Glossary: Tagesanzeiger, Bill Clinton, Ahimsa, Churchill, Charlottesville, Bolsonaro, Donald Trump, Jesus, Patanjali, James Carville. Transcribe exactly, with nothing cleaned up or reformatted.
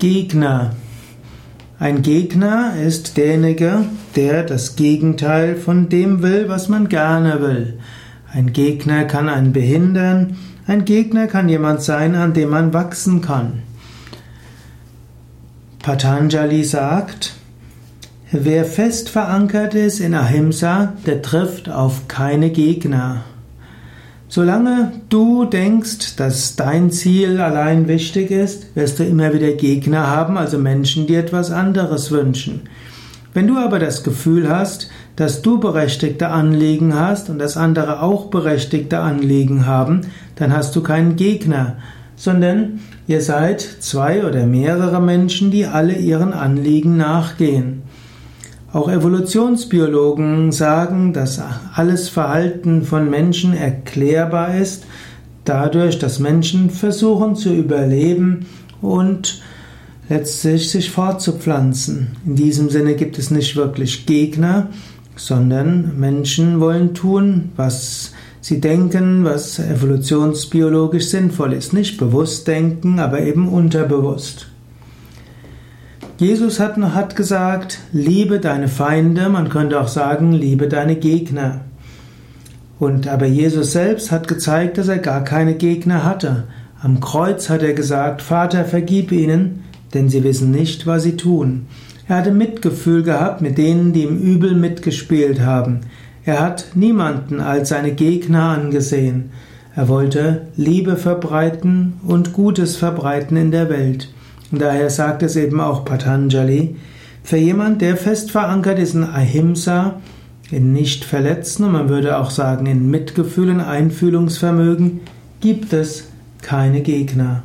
Gegner. Ein Gegner ist derjenige, der das Gegenteil von dem will, was man gerne will. Ein Gegner kann einen behindern. Ein Gegner kann jemand sein, an dem man wachsen kann. Patanjali sagt, wer fest verankert ist in Ahimsa, der trifft auf keine Gegner. Solange du denkst, dass dein Ziel allein wichtig ist, wirst du immer wieder Gegner haben, also Menschen, die etwas anderes wünschen. Wenn du aber das Gefühl hast, dass du berechtigte Anliegen hast und dass andere auch berechtigte Anliegen haben, dann hast du keinen Gegner, sondern ihr seid zwei oder mehrere Menschen, die alle ihren Anliegen nachgehen. Auch Evolutionsbiologen sagen, dass alles Verhalten von Menschen erklärbar ist, dadurch, dass Menschen versuchen zu überleben und letztlich sich fortzupflanzen. In diesem Sinne gibt es nicht wirklich Gegner, sondern Menschen wollen tun, was sie denken, was evolutionsbiologisch sinnvoll ist. Nicht bewusst denken, aber eben unterbewusst. Jesus hat, hat gesagt, liebe deine Feinde, man könnte auch sagen, liebe deine Gegner. Und aber Jesus selbst hat gezeigt, dass er gar keine Gegner hatte. Am Kreuz hat er gesagt, Vater, vergib ihnen, denn sie wissen nicht, was sie tun. Er hatte Mitgefühl gehabt mit denen, die ihm übel mitgespielt haben. Er hat niemanden als seine Gegner angesehen. Er wollte Liebe verbreiten und Gutes verbreiten in der Welt. Und daher sagt es eben auch Patanjali, für jemand, der fest verankert ist in Ahimsa, in Nichtverletzen, und man würde auch sagen in Mitgefühl, in Einfühlungsvermögen, gibt es keine Gegner.